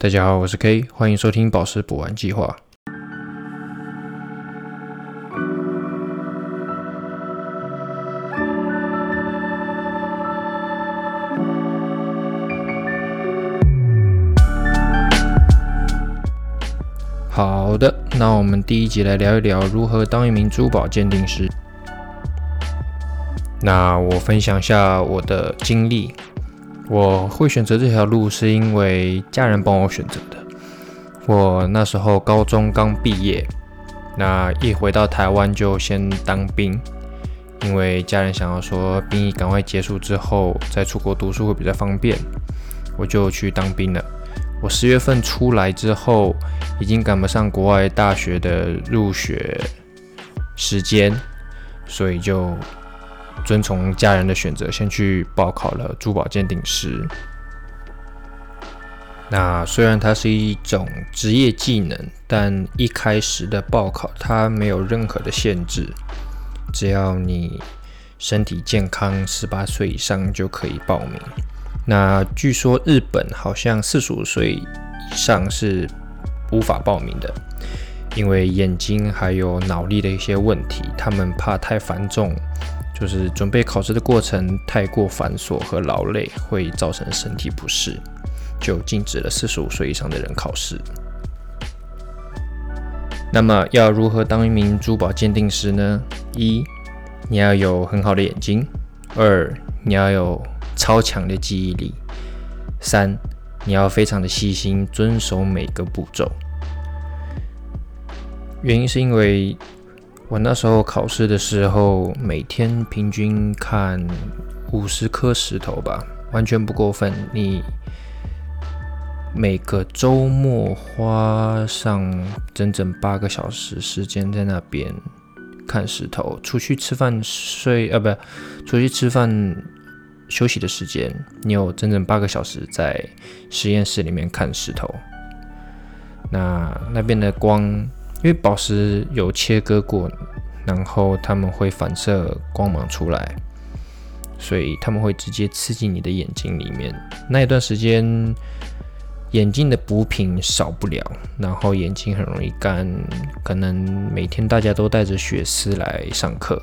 大家好，我是 K， 欢迎收听宝石补完计划。好的，那我们第一集来聊一聊如何当一名珠宝鉴定师。那我分享一下我的经历。我会选择这条路是因为家人帮我选择的。我那时候高中刚毕业，那一回到台湾就先当兵，因为家人想要说兵役赶快结束之后再出国读书会比较方便，我就去当兵了。我10月份出来之后，已经赶不上国外大学的入学时间，所以就遵从家人的选择，先去报考了珠宝鉴定师。那虽然它是一种职业技能，但一开始的报考它没有任何的限制，只要你身体健康18岁以上就可以报名。那据说日本好像45岁以上是无法报名的，因为眼睛还有脑力的一些问题，他们怕太繁重，就是准备考试的过程太过繁琐和劳累，会造成身体不适，就禁止了45岁以上的人考试。那么要如何当一名珠宝鉴定师呢？1. 你要有很好的眼睛。2. 你要有超强的记忆力。 3. 你要非常的细心，遵守每个步骤。原因是因为我那时候考试的时候，每天平均看50颗石头吧，完全不过分。你每个周末花上整整8个小时时间在那边看石头，除去吃饭除去吃饭休息的时间，你有整整8个小时在实验室里面看石头。那边的光。因为宝石有切割过，然后他们会反射光芒出来，所以他们会直接刺进你的眼睛里面。那一段时间，眼睛的补品少不了，然后眼睛很容易干，可能每天大家都带着血丝来上课。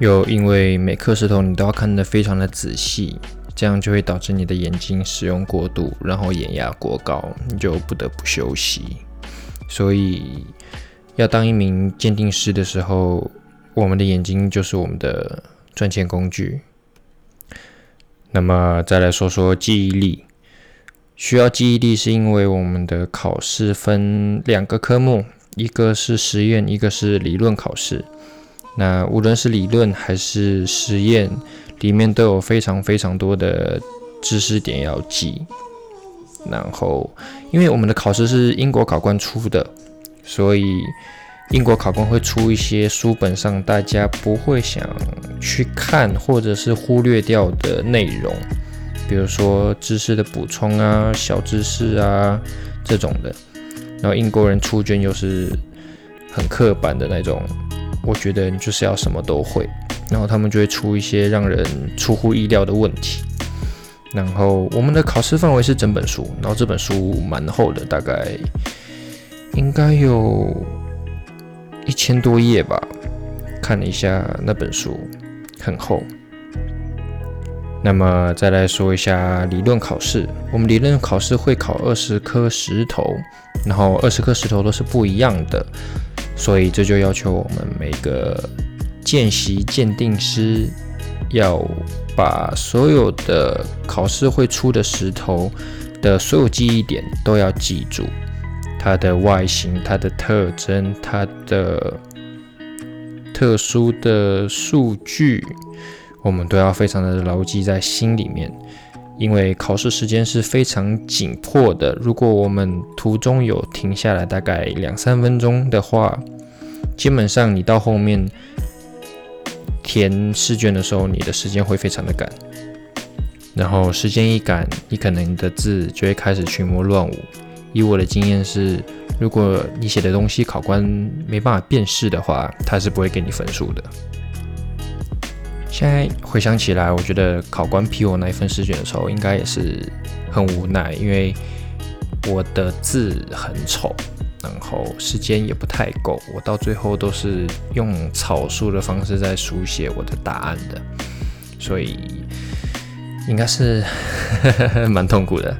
又因为每颗石头你都要看得非常的仔细，这样就会导致你的眼睛使用过度，然后眼压过高，你就不得不休息。所以要当一名鉴定师的时候，我们的眼睛就是我们的赚钱工具。那么再来说说记忆力，需要记忆力是因为我们的考试分2个科目，一个是实验，一个是理论考试。那无论是理论还是实验，里面都有非常非常多的知识点要记。然后因为我们的考试是英国考官出的，所以英国考官会出一些书本上大家不会想去看或者是忽略掉的内容，比如说知识的补充啊、小知识啊这种的。然后英国人出卷又是很刻板的那种，我觉得你就是要什么都会，然后他们就会出一些让人出乎意料的问题。然后我们的考试范围是整本书，然后这本书蛮厚的，大概应该有1000多页吧，看了一下那本书很厚。那么再来说一下理论考试，我们理论考试会考20颗石头，然后20颗石头都是不一样的，所以这就要求我们每个见习鉴定师要把所有的考试会出的石头的所有记忆点都要记住，它的外形、它的特征、它的特殊的数据，我们都要非常的牢记在心里面。因为考试时间是非常紧迫的，如果我们途中有停下来大概2-3分钟的话，基本上你到后面填试卷的时候，你的时间会非常的赶。然后时间一赶，你可能你的字就会开始群魔乱舞。以我的经验是，如果你写的东西考官没办法辨识的话，他是不会给你分数的。现在回想起来，我觉得考官批我那一份试卷的时候，应该也是很无奈，因为我的字很丑，然后时间也不太够，我到最后都是用草书的方式在书写我的答案的，所以应该是蛮痛苦的。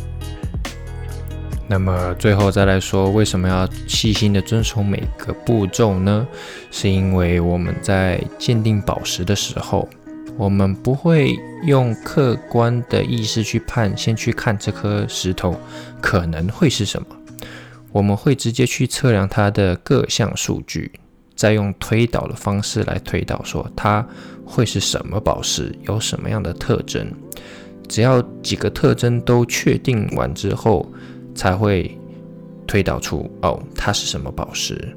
那么最后再来说，为什么要细心的遵守每个步骤呢？是因为我们在鉴定宝石的时候，我们不会用客观的意识去先去看这颗石头可能会是什么，我们会直接去测量它的各项数据，再用推导的方式来推导说它会是什么宝石，有什么样的特征。只要几个特征都确定完之后，才会推导出它是什么宝石。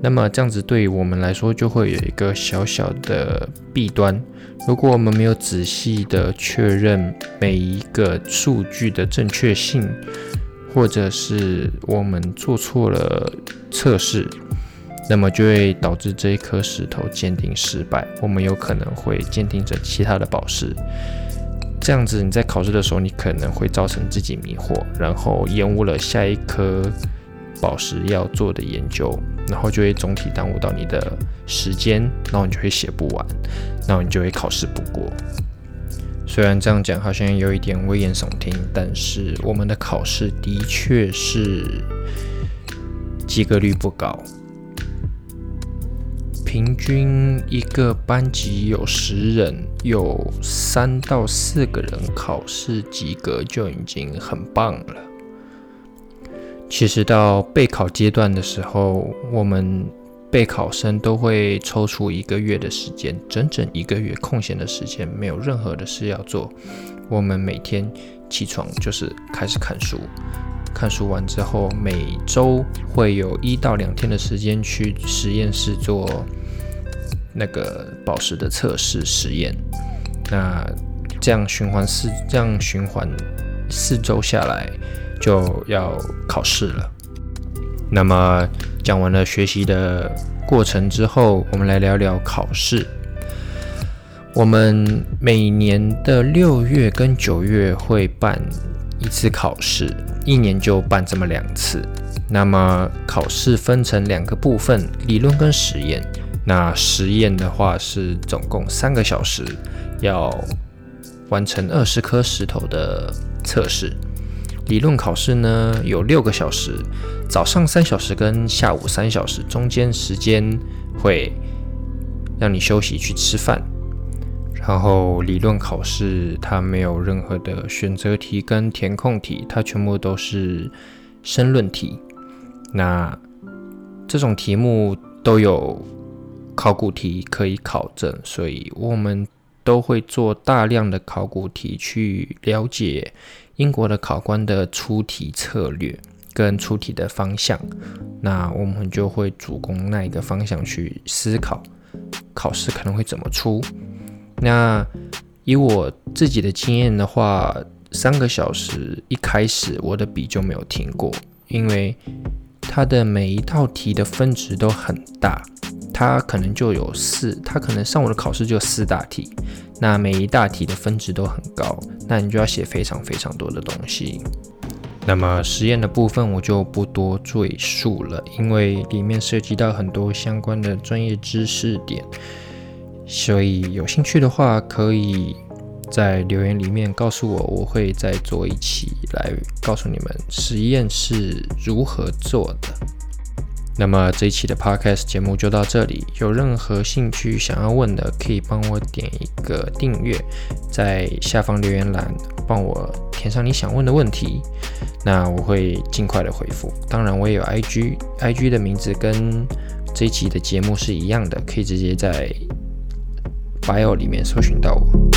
那么这样子对于我们来说就会有一个小小的弊端，如果我们没有仔细的确认每一个数据的正确性，或者是我们做错了测试，那么就会导致这一颗石头鉴定失败，我们有可能会鉴定着其他的宝石。这样子你在考试的时候，你可能会造成自己迷惑，然后延误了下一颗宝石要做的研究，然后就会总体耽误到你的时间，然后你就会写不完，然后你就会考试不过。虽然这样讲好像有一点危言耸听，但是我们的考试的确是及格率不高，平均一个班级有10人，有3到4个人考试及格就已经很棒了。其实到备考阶段的时候，我们备考生都会抽出1个月的时间，整整1个月空闲的时间，没有任何的事要做。我们每天起床就是开始看书，看书完之后，每周会有1到2天的时间去实验室做那个宝石的测试实验。那这样循环4周下来就要考试了。那么讲完了学习的过程之后，我们来聊聊考试。我们每年的6月跟9月会办一次考试，一年就办这么2次。那么考试分成2个部分，理论跟实验。那实验的话是总共3个小时，要完成20颗石头的测试。理论考试呢有6个小时，早上3小时跟下午3小时，中间时间会让你休息去吃饭。然后理论考试它没有任何的选择题跟填空题，它全部都是申论题。那这种题目都有考古题可以考证，所以我们都会做大量的考古题去了解英国的考官的出题策略跟出题的方向。那我们就会主攻那一个方向去思考考试可能会怎么出。那以我自己的经验的话，3个小时一开始我的笔就没有停过，因为它的每一道题的分值都很大，它可能上午的考试就有4大题，那每一大题的分值都很高，那你就要写非常非常多的东西。那么实验的部分我就不多赘述了，因为里面涉及到很多相关的专业知识点，所以有兴趣的话可以在留言里面告诉我，我会再做一期来告诉你们实验是如何做的。那么这一期的 podcast 节目就到这里，有任何兴趣想要问的，可以帮我点1个订阅，在下方留言栏帮我填上你想问的问题，那我会尽快的回复。当然我也有 IG 的名字跟这一期的节目是一样的，可以直接在bio 里面搜寻到我。